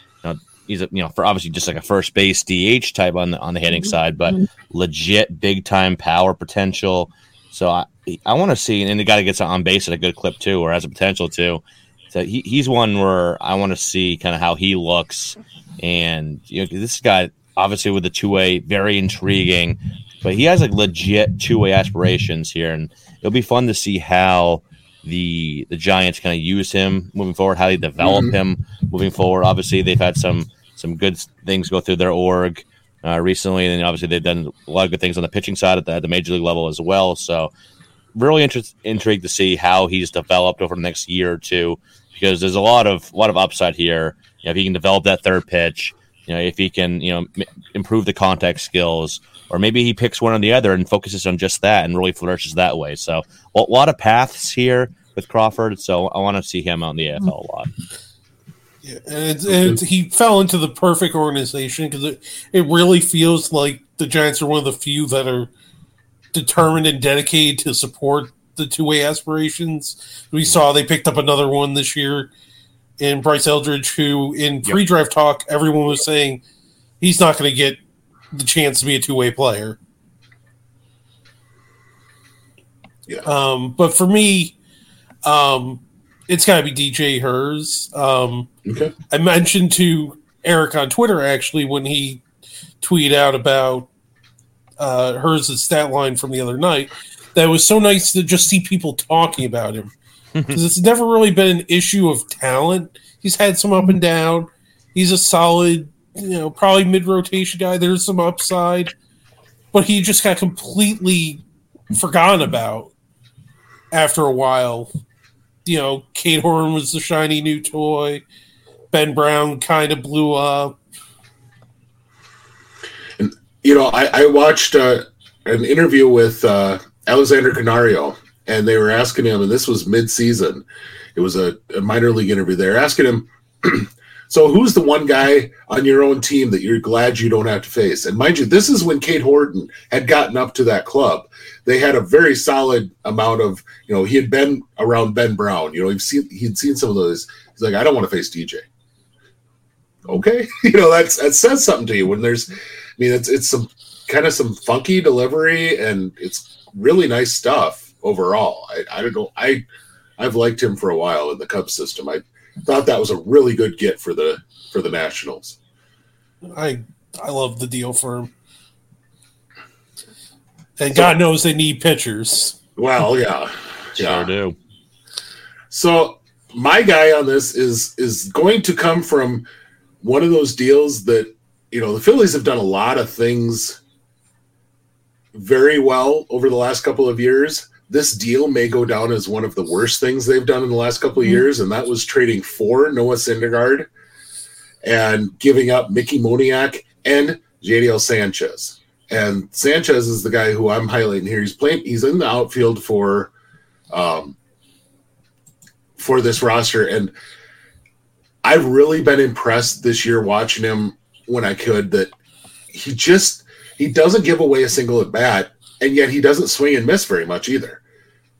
he's for obviously just a first base DH type on the hitting side, but legit big time power potential. So I want to see, and the guy that gets on base at a good clip too, or has a potential to. So he's one where I want to see kind of how he looks, and this guy obviously with the two-way, very intriguing, but he has legit two-way aspirations here, and it'll be fun to see how the Giants kind of use him moving forward, how they develop him moving forward. Obviously, they've had some good things go through their org recently, and obviously they've done a lot of good things on the pitching side at the major league level as well. So really intrigued to see how he's developed over the next year or two, because there's a lot of upside here. If he can develop that third pitch, if he can improve the contact skills, or maybe he picks one or the other and focuses on just that and really flourishes that way. So a lot of paths here with Crawford, so I want to see him out in the AFL a lot. Yeah, and he fell into the perfect organization, because it really feels like the Giants are one of the few that are determined and dedicated to support the two-way aspirations. We saw they picked up another one this year in Bryce Eldridge, who in pre-draft talk, everyone was saying he's not going to get the chance to be a two-way player. Yeah. But for me, it's got to be DJ Herz. Okay. I mentioned to Eric on Twitter, actually, when he tweeted out about Herz's stat line from the other night, that it was so nice to just see people talking about him, because it's never really been an issue of talent. He's had some up and down. He's a solid, probably mid-rotation guy. There's some upside, but he just got completely forgotten about after a while. Kate Horan was the shiny new toy. Ben Brown kind of blew up. I watched an interview with Alexander Canario, and they were asking him, and this was mid-season. It was a minor league interview. They were asking him, so who's the one guy on your own team that you're glad you don't have to face? And mind you, this is when Kate Horton had gotten up to that club. They had a very solid amount of, he had been around Ben Brown. He'd seen some of those. He's like, I don't want to face DJ. Okay. That says something to you when there's – it's some funky delivery, and it's really nice stuff overall. I don't know. I've liked him for a while in the Cubs system. I thought that was a really good get for the Nationals. I love the deal for him. And God knows they need pitchers. Well, yeah. Sure do. So my guy on this is going to come from one of those deals that, you know, the Phillies have done a lot of things very well over the last couple of years. This deal may go down as one of the worst things they've done in the last couple of years, and that was trading for Noah Syndergaard and giving up Mickey Moniak and Jadiel Sanchez. And Sanchez is the guy who I'm highlighting here. He's in the outfield for this roster, and I've really been impressed this year watching him when I could, that he doesn't give away a single at bat, and yet he doesn't swing and miss very much either.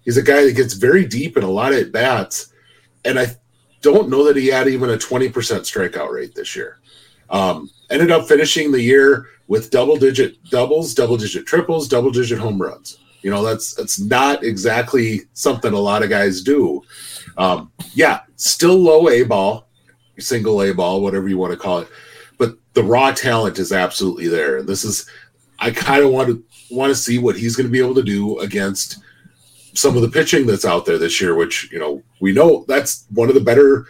He's a guy that gets very deep in a lot of at bats, and I don't know that he had even a 20% strikeout rate this year. Ended up finishing the year with double-digit doubles, double-digit triples, double-digit home runs. You know, that's not exactly something a lot of guys do. Still low A ball, single A ball, whatever you want to call it. But the raw talent is absolutely there. And this is, I kind of want to see what he's going to be able to do against some of the pitching that's out there this year, which, you know, we know that's one of the better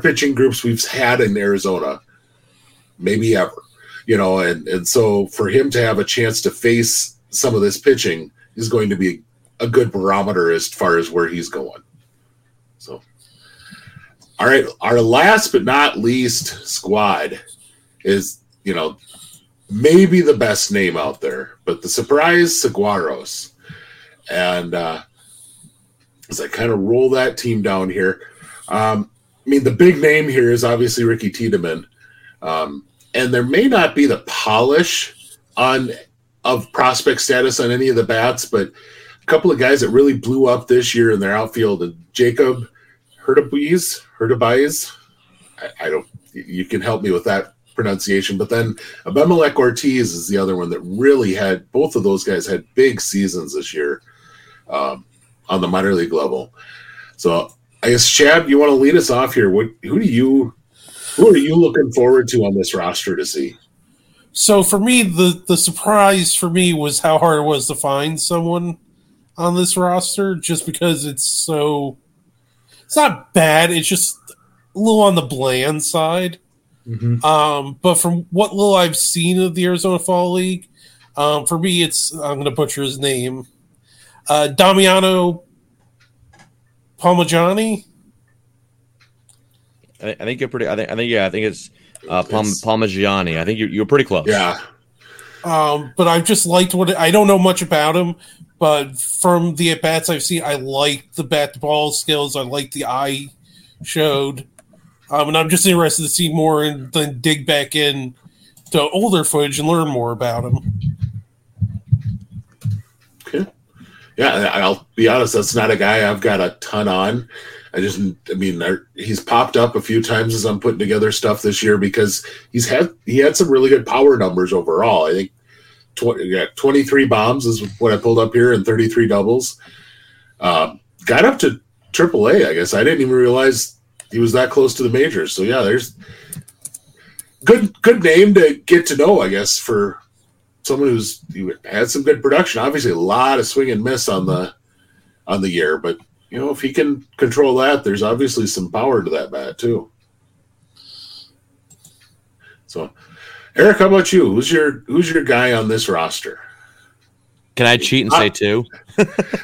pitching groups we've had in Arizona, maybe ever, you know. And so for him to have a chance to face some of this pitching is going to be a good barometer as far as where he's going. So, all right, our last but not least squad is, you know, maybe the best name out there, but the Surprise Saguaros. And as I kind of roll that team down here, I mean, the big name here is obviously Ricky Tiedemann. And there may not be the polish of prospect status on any of the bats, but a couple of guys that really blew up this year in their outfield, and Jacob Hurtubise, I don't, you can help me with that pronunciation, but then Abimelech Ortiz is the other one that really had, both of those guys had big seasons this year on the minor league level. So I guess, Chad, you want to lead us off here? Who are you looking forward to on this roster to see? So for me, the surprise for me was how hard it was to find someone on this roster, just because it's not bad. It's just a little on the bland side. Mm-hmm. But from what little I've seen of the Arizona Fall League, for me, I'm going to butcher his name, Damiano Palmigiani. I think you're pretty. I think it's Palmigiani. I think you're pretty close. Yeah. But I've just liked I don't know much about him, but from the at bats I've seen, I like the bat to ball skills. I like the eye showed. And I'm just interested to see more and then dig back in to older footage and learn more about him. Okay. Yeah, I'll be honest, that's not a guy I've got a ton on. He's popped up a few times as I'm putting together stuff this year because he had some really good power numbers overall. I think 23 bombs is what I pulled up here and 33 doubles. Got up to AAA, I guess. I didn't even realize he was that close to the majors. So yeah, there's good name to get to know, I guess, for someone who had some good production. Obviously, a lot of swing and miss on the year, but you know, if he can control that, there's obviously some power to that bat too. So, Eric, how about you? Who's your guy on this roster? Can I cheat and say two?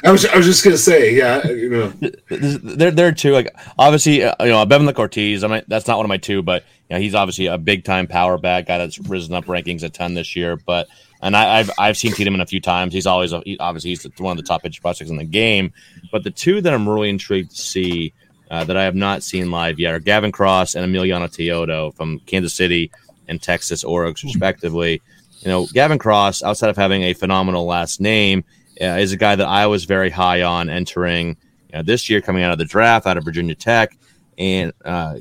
I was just gonna say, yeah, you know, there are two. Like obviously, you know, Abimelech Ortiz. That's not one of my two, but you know, he's obviously a big time power bat guy that's risen up rankings a ton this year. But I've seen Tiedemann a few times. He's always obviously he's one of the top pitch prospects in the game. But the two that I'm really intrigued to see that I have not seen live yet are Gavin Cross and Emiliano Teodo from Kansas City and Texas Oryx, respectively. You know, Gavin Cross, outside of having a phenomenal last name, is a guy that I was very high on entering this year, coming out of the draft, out of Virginia Tech, and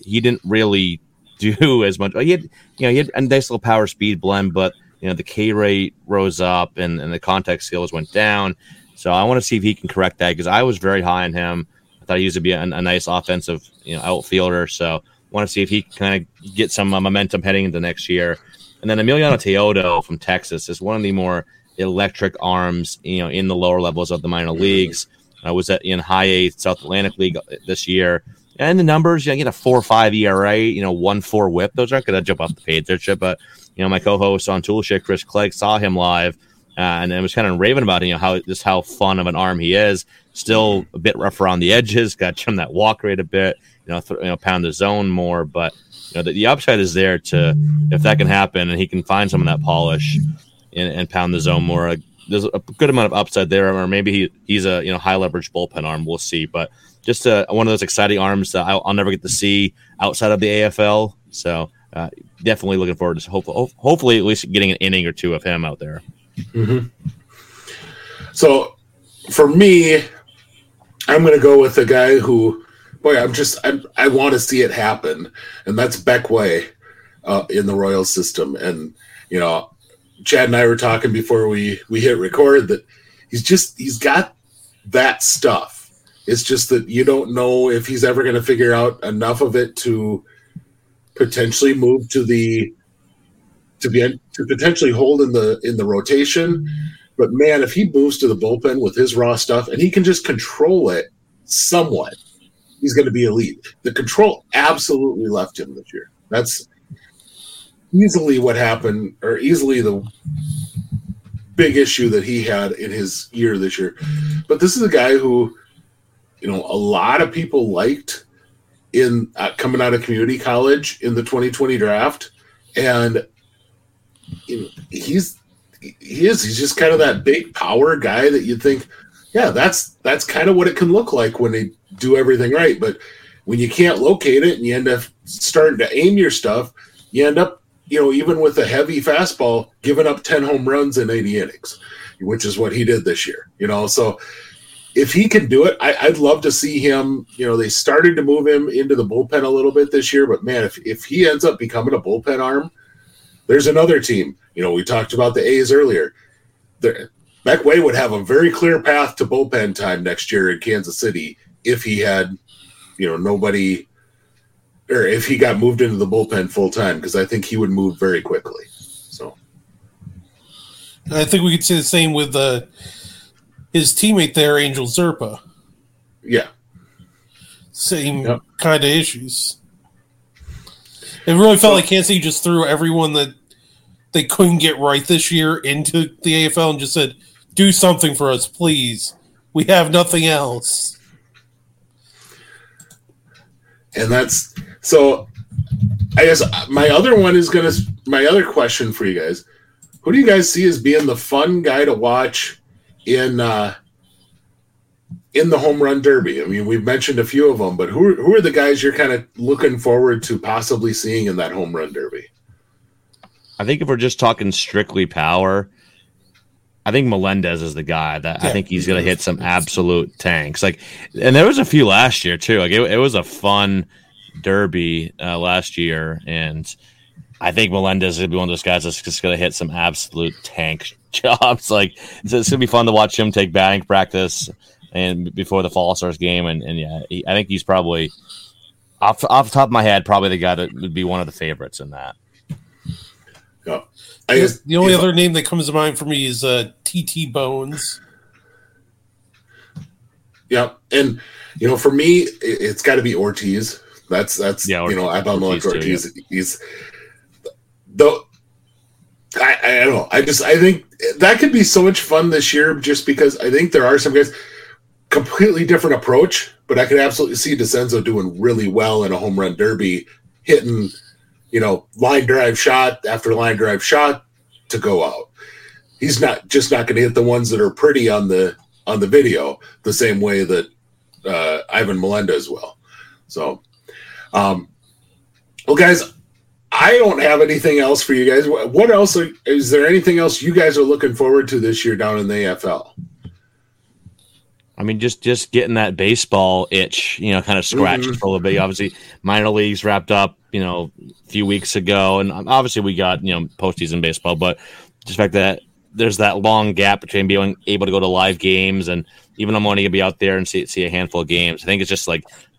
he didn't really do as much. He had a nice little power speed blend, but you know, the K rate rose up and the contact skills went down. So I want to see if he can correct that because I was very high on him. I thought he used to be a nice offensive, you know, outfielder. So I want to see if he can kind of get some momentum heading into next year. And then Emiliano Teodo from Texas is one of the more electric arms, in the lower levels of the minor leagues. I was in high eighth South Atlantic League this year. And the numbers, you get a 4.5 ERA, 1.4 whip. Those aren't going to jump off the page, but my co-host on Toolshed, Chris Clegg, saw him live and was kind of raving about how fun of an arm he is. Still a bit rough around the edges, got to trim that walk rate a bit, pound the zone more. But the upside is there to, if that can happen and he can find some of that polish and pound the zone more. There's a good amount of upside there, or maybe he's a high leverage bullpen arm. We'll see, but just one of those exciting arms that I'll never get to see outside of the AFL. So definitely looking forward to hopefully at least getting an inning or two of him out there. Mm-hmm. So for me, I'm going to go with a guy who, I want to see it happen, and that's Beckway in the Royal system, and Chad and I were talking before we hit record that he's got that stuff. It's just that you don't know if he's ever going to figure out enough of it to potentially move to potentially hold in the rotation. But man, if he moves to the bullpen with his raw stuff and he can just control it somewhat, he's going to be elite. The control absolutely left him this year. That's easily what happened, or easily the big issue that he had in his year this year. But this is a guy who, a lot of people liked in coming out of community college in the 2020 draft, and he's just kind of that big power guy that you think, yeah, that's kind of what it can look like when they do everything right. But when you can't locate it and you end up starting to aim your stuff, you end up, even with a heavy fastball, giving up 10 home runs in 80 innings, which is what he did this year. So if he can do it, I'd love to see him. They started to move him into the bullpen a little bit this year, but man, if he ends up becoming a bullpen arm, there's another team. We talked about the A's earlier. Beckway would have a very clear path to bullpen time next year in Kansas City if he had, nobody. Or if he got moved into the bullpen full time, because I think he would move very quickly. So, and I think we could see the same with his teammate there, Angel Zerpa. Yeah, same kind of issues. It really felt like Kansas City just threw everyone that they couldn't get right this year into the AFL and just said, "Do something for us, please. We have nothing else." And that's so. I guess my other question for you guys: who do you guys see as being the fun guy to watch in the home run derby? I mean, we've mentioned a few of them, but who are the guys you're kind of looking forward to possibly seeing in that home run derby? I think if we're just talking strictly power, I think Melendez is the guy that I think he's going to hit some absolute tanks. And there was a few last year too. It was a fun derby last year, and I think Melendez is going to be one of those guys that's just going to hit some absolute tank jobs. It's going to be fun to watch him take batting practice and before the Fall Stars game. And I think he's probably off the top of my head, probably the guy that would be one of the favorites in that. Yeah. The only other name that comes to mind for me is T.T. Bones. Yeah, and, for me, it's got to be Ortiz. Ortiz, Ivan Melendez Ortiz. I don't know. I think that could be so much fun this year just because I think there are some guys, completely different approach, but I could absolutely see DeCenzo doing really well in a home run derby, hitting – line drive shot after line drive shot to go out. He's not going to hit the ones that are pretty on the video the same way that Ivan Melendez will. So, well, guys, I don't have anything else for you guys. What else? Is there anything else you guys are looking forward to this year down in the AFL? I mean, just getting that baseball itch, kind of scratched for a little bit. Obviously, minor leagues wrapped up, a few weeks ago. And obviously we got, postseason baseball, but just the fact that there's that long gap between being able to go to live games and even I'm only going to be out there and see a handful of games. I think it's just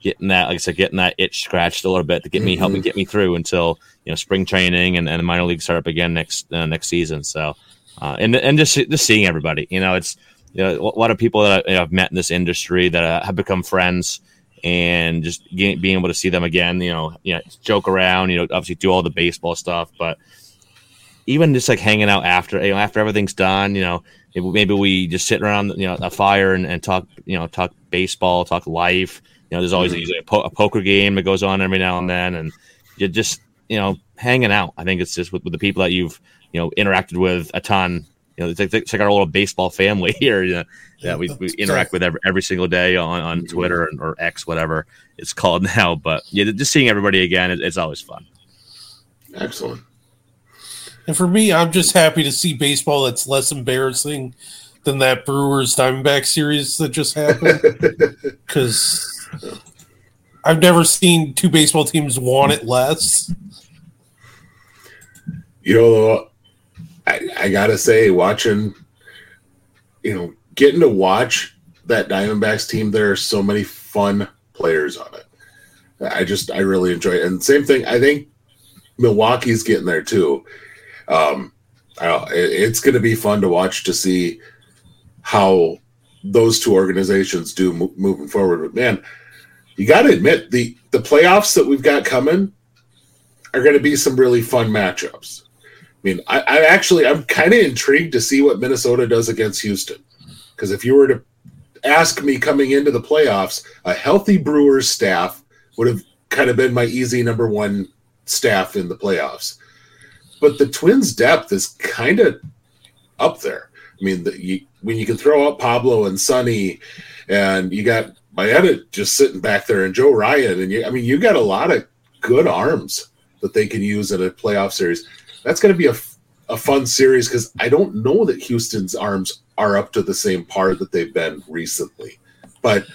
getting that itch scratched a little bit to get me, helping get me through until, spring training and the minor leagues start up again next season. So and just seeing everybody. You know, it's a lot of people that I've met in this industry that have become friends, and just being able to see them again. You know, joke around. You know, obviously do all the baseball stuff, but even just like hanging out after everything's done. You know, maybe we just sit around a fire and talk. You know, talk baseball, talk life. You know, there's always usually a poker game that goes on every now and then, and you're just hanging out. I think it's just with the people that you've interacted with a ton. You know, it's like our little baseball family here. You know, that we interact with every single day on Twitter or X, whatever it's called now. But yeah, just seeing everybody again, it's always fun. Excellent. And for me, I'm just happy to see baseball that's less embarrassing than that Brewers-Diamondback series that just happened, because I've never seen two baseball teams want it less. You know, I gotta say, watching, getting to watch that Diamondbacks team, there are so many fun players on it. I really enjoy it. And same thing, I think Milwaukee's getting there too. It's going to be fun to watch to see how those two organizations do moving forward. But man, you got to admit the playoffs that we've got coming are going to be some really fun matchups. I mean, I'm kind of intrigued to see what Minnesota does against Houston, because if you were to ask me coming into the playoffs, a healthy Brewers staff would have kind of been my easy number one staff in the playoffs. But the Twins' depth is kind of up there. I mean, when you can throw out Pablo and Sonny, and you got Maeda just sitting back there, and Joe Ryan, and you got a lot of good arms that they can use in a playoff series. That's going to be a fun series, because I don't know that Houston's arms are up to the same par that they've been recently. But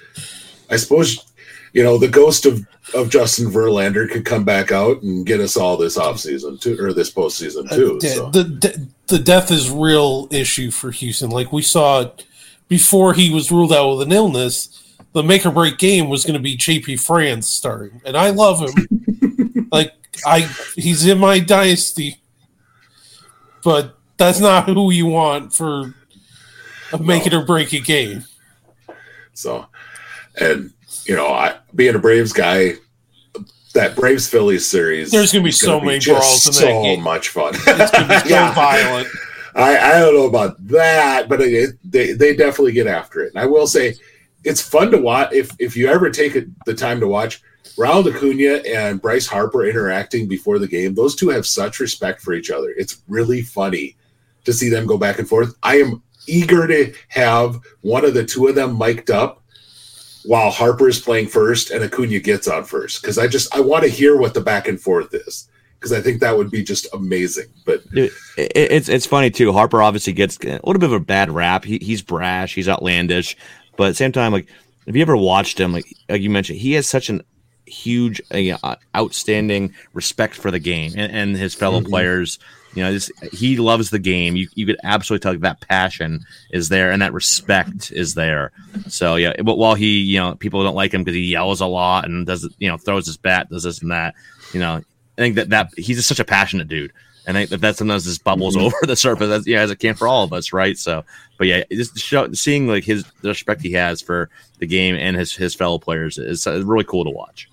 I suppose the ghost of Justin Verlander could come back out and get us all this offseason too, or this postseason too. The death is real issue for Houston. Like we saw before he was ruled out with an illness, the make or break game was going to be JP Franz starting, and I love him. He's in my dynasty, but that's not who you want for a make it or break it game. So, and. Being a Braves guy, that Braves Phillies series. There's going to be so many brawls in that game. So much fun. It's going to be so violent. I don't know about that, but they definitely get after it. And I will say, it's fun to watch. If you ever take the time to watch Ronald Acuna and Bryce Harper interacting before the game, those two have such respect for each other. It's really funny to see them go back and forth. I am eager to have one of the two of them mic'd up while Harper's playing first and Acuna gets on first, because I want to hear what the back and forth is, because I think that would be just amazing. But it's funny too. Harper obviously gets a little bit of a bad rap. He's brash, he's outlandish, but at the same time, like if you ever watched him, like you mentioned, he has such an huge, outstanding respect for the game and his fellow players. He loves the game. You could absolutely tell that passion is there and that respect is there. So yeah, but while he, people don't like him because he yells a lot and does, throws his bat, does this and that. I think that he's just such a passionate dude, and I think that sometimes just bubbles over the surface, as it can for all of us, right? So, but yeah, just seeing like the respect he has for the game and his fellow players is really cool to watch.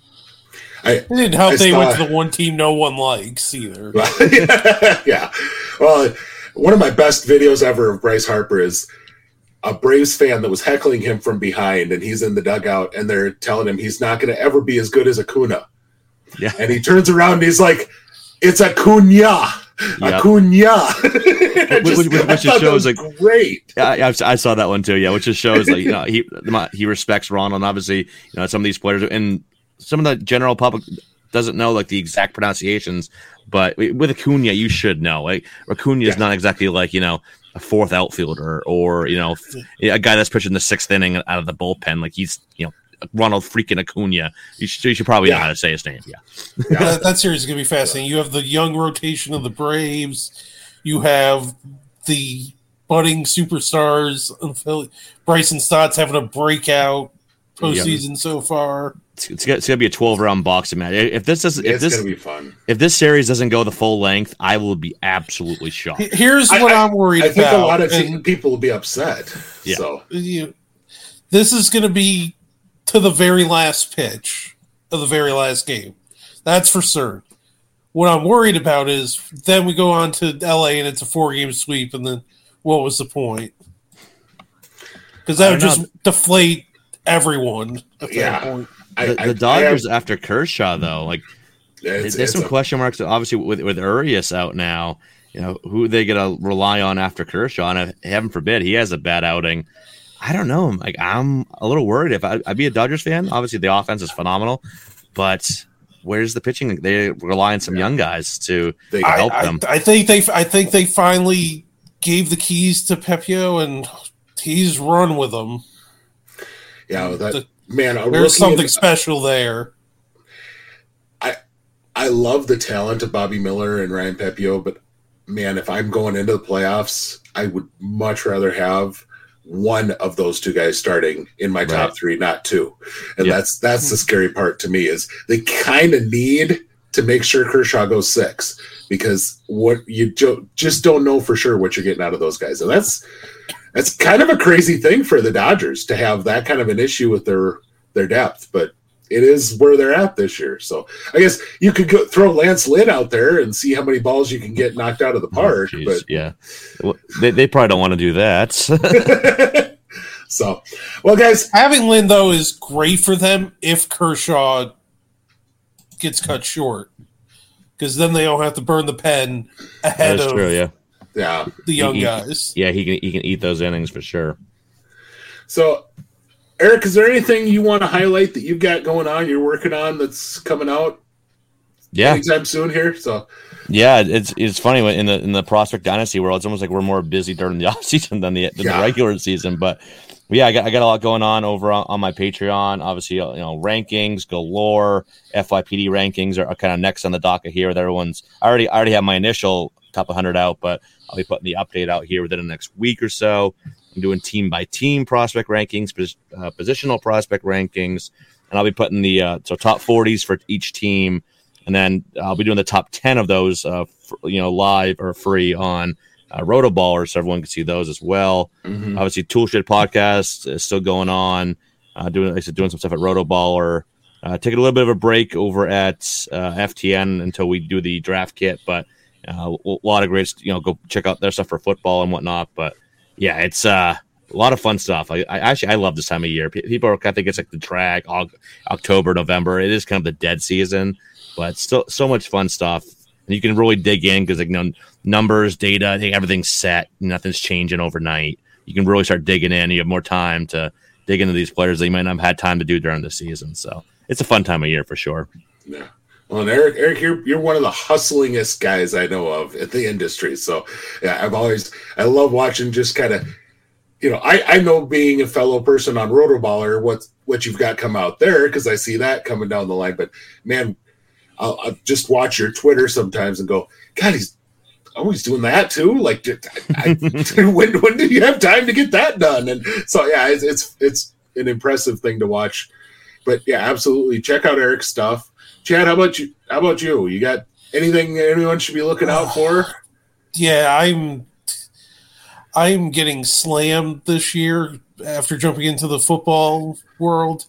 It didn't help went to the one team no one likes either. Yeah. Well, one of my best videos ever of Bryce Harper is a Braves fan that was heckling him from behind, and he's in the dugout, and they're telling him he's not going to ever be as good as Acuna. Yeah. And he turns around and he's like, "It's Acuna." Yep. Acuna, which just shows like great. I saw that one too. Yeah, which just shows like he respects Ron, and obviously some of these players and. Some of the general public doesn't know like the exact pronunciations, but with Acuna, you should know. Like Acuna is not exactly like a fourth outfielder or a guy that's pitching the sixth inning out of the bullpen. Like he's Ronald freaking Acuna. You should probably know how to say his name. Yeah, that series is gonna be fascinating. You have the young rotation of the Braves. You have the budding superstars. Bryson Stott's having a breakout. postseason so far. It's gonna be a 12-round boxing match. If this series doesn't go the full length, I will be absolutely shocked. Here's what I'm worried about. I think a lot of people will be upset. Yeah. So this is gonna be to the very last pitch of the very last game. That's for certain. What I'm worried about is then we go on to LA and it's a 4-game sweep, and then what was the point? Because that would just deflate everyone at that point. The Dodgers after Kershaw, though, there's some question marks. Obviously, with Urias out now, who they gonna rely on after Kershaw? And heaven forbid he has a bad outing. I don't know. I'm a little worried. If I'd be a Dodgers fan, obviously the offense is phenomenal, but where's the pitching? They rely on some young guys to help them. I think they finally gave the keys to Pepio, and he's run with them. Yeah, there's something special there. I love the talent of Bobby Miller and Ryan Pepio, but man, if I'm going into the playoffs, I would much rather have one of those two guys starting in my top three, not two. And that's the scary part to me, is they kind of need to make sure Kershaw goes 6, because what you just don't know for sure what you're getting out of those guys. And that's kind of a crazy thing for the Dodgers to have that kind of an issue with their depth, but it is where they're at this year. So I guess you could go throw Lance Lynn out there and see how many balls you can get knocked out of the park. Oh, but yeah, well, they probably don't want to do that. So, well, guys, having Lynn though is great for them if Kershaw gets cut short, because then they don't have to burn the pen ahead of the young guys. Yeah, he can eat those innings for sure. So, Eric, is there anything you want to highlight that you've got going on, you're working on, that's coming out anytime soon here? So it's funny when in the prospect dynasty world, it's almost like we're more busy during the off season than the regular season. But I got a lot going on over on my Patreon. Obviously, rankings galore, FYPD rankings are kind of next on the docket here. With everyone's, I already have my initial top 100 out, but I'll be putting the update out here within the next week or so. I'm doing team-by-team prospect rankings, positional prospect rankings, and I'll be putting the top 40s for each team, and then I'll be doing the top 10 of those, live or free on Rotoballer, so everyone can see those as well. Mm-hmm. Obviously, Toolshed Podcast is still going on, doing some stuff at Rotoballer. Taking a little bit of a break over at FTN until we do the draft kit, but a lot of great, go check out their stuff for football and whatnot, but. Yeah, it's a lot of fun stuff. I love this time of year. People are, I think it's like the drag, October, November. It is kind of the dead season, but still so much fun stuff. And you can really dig in because numbers, data, I think everything's set. Nothing's changing overnight. You can really start digging in. You have more time to dig into these players that you might not have had time to do during the season. So it's a fun time of year for sure. Yeah. Well, and Eric, you're one of the hustlingest guys I know of in the industry. So, yeah, I love watching just kind of, I know, being a fellow person on Rotoballer, what you've got come out there, because I see that coming down the line. But, man, I'll just watch your Twitter sometimes and go, God, he's always doing that too? Like, when do you have time to get that done? And so, yeah, it's an impressive thing to watch. But, yeah, absolutely. Check out Eric's stuff. Chad, how about you? You got anything anyone should be looking out for? Yeah, I'm getting slammed this year after jumping into the football world.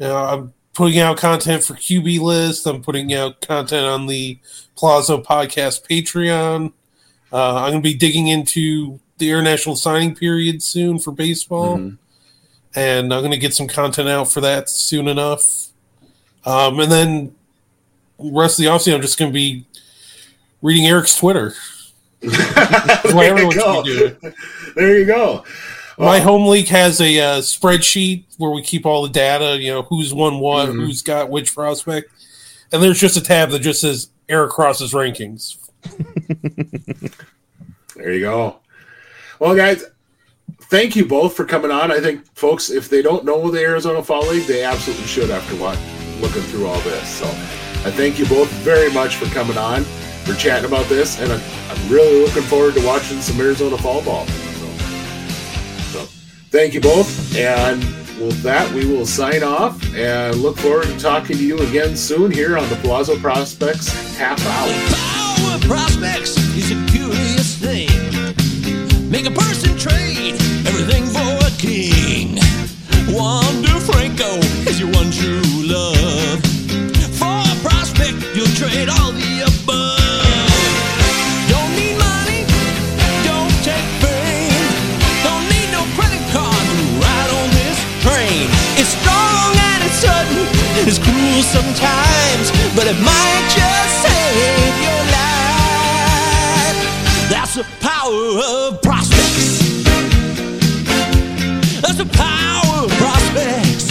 I'm putting out content for QB List. I'm putting out content on the Palazzo Podcast Patreon. I'm going to be digging into the international signing period soon for baseball. Mm-hmm. And I'm going to get some content out for that soon enough. And then rest of the offseason, I'm just going to be reading Eric's Twitter. There you go. Well, my home league has a spreadsheet where we keep all the data, who's won what, mm-hmm. who's got which prospect. And there's just a tab that just says Eric Cross's rankings. There you go. Well, guys, thank you both for coming on. I think, folks, if they don't know the Arizona Fall League, they absolutely should after looking through all this. So I thank you both very much for coming on, for chatting about this, and I'm really looking forward to watching some Arizona fall ball. So thank you both, and with that, we will sign off and look forward to talking to you again soon here on the Palazzo Prospects Half Hour. Power prospects is a curious thing. Make a person trade everything for a king. Wander Franco is your one true love. For a prospect, you'll trade all the above. It's cruel sometimes, but it might just save your life. That's the power of prospects. That's the power of prospects.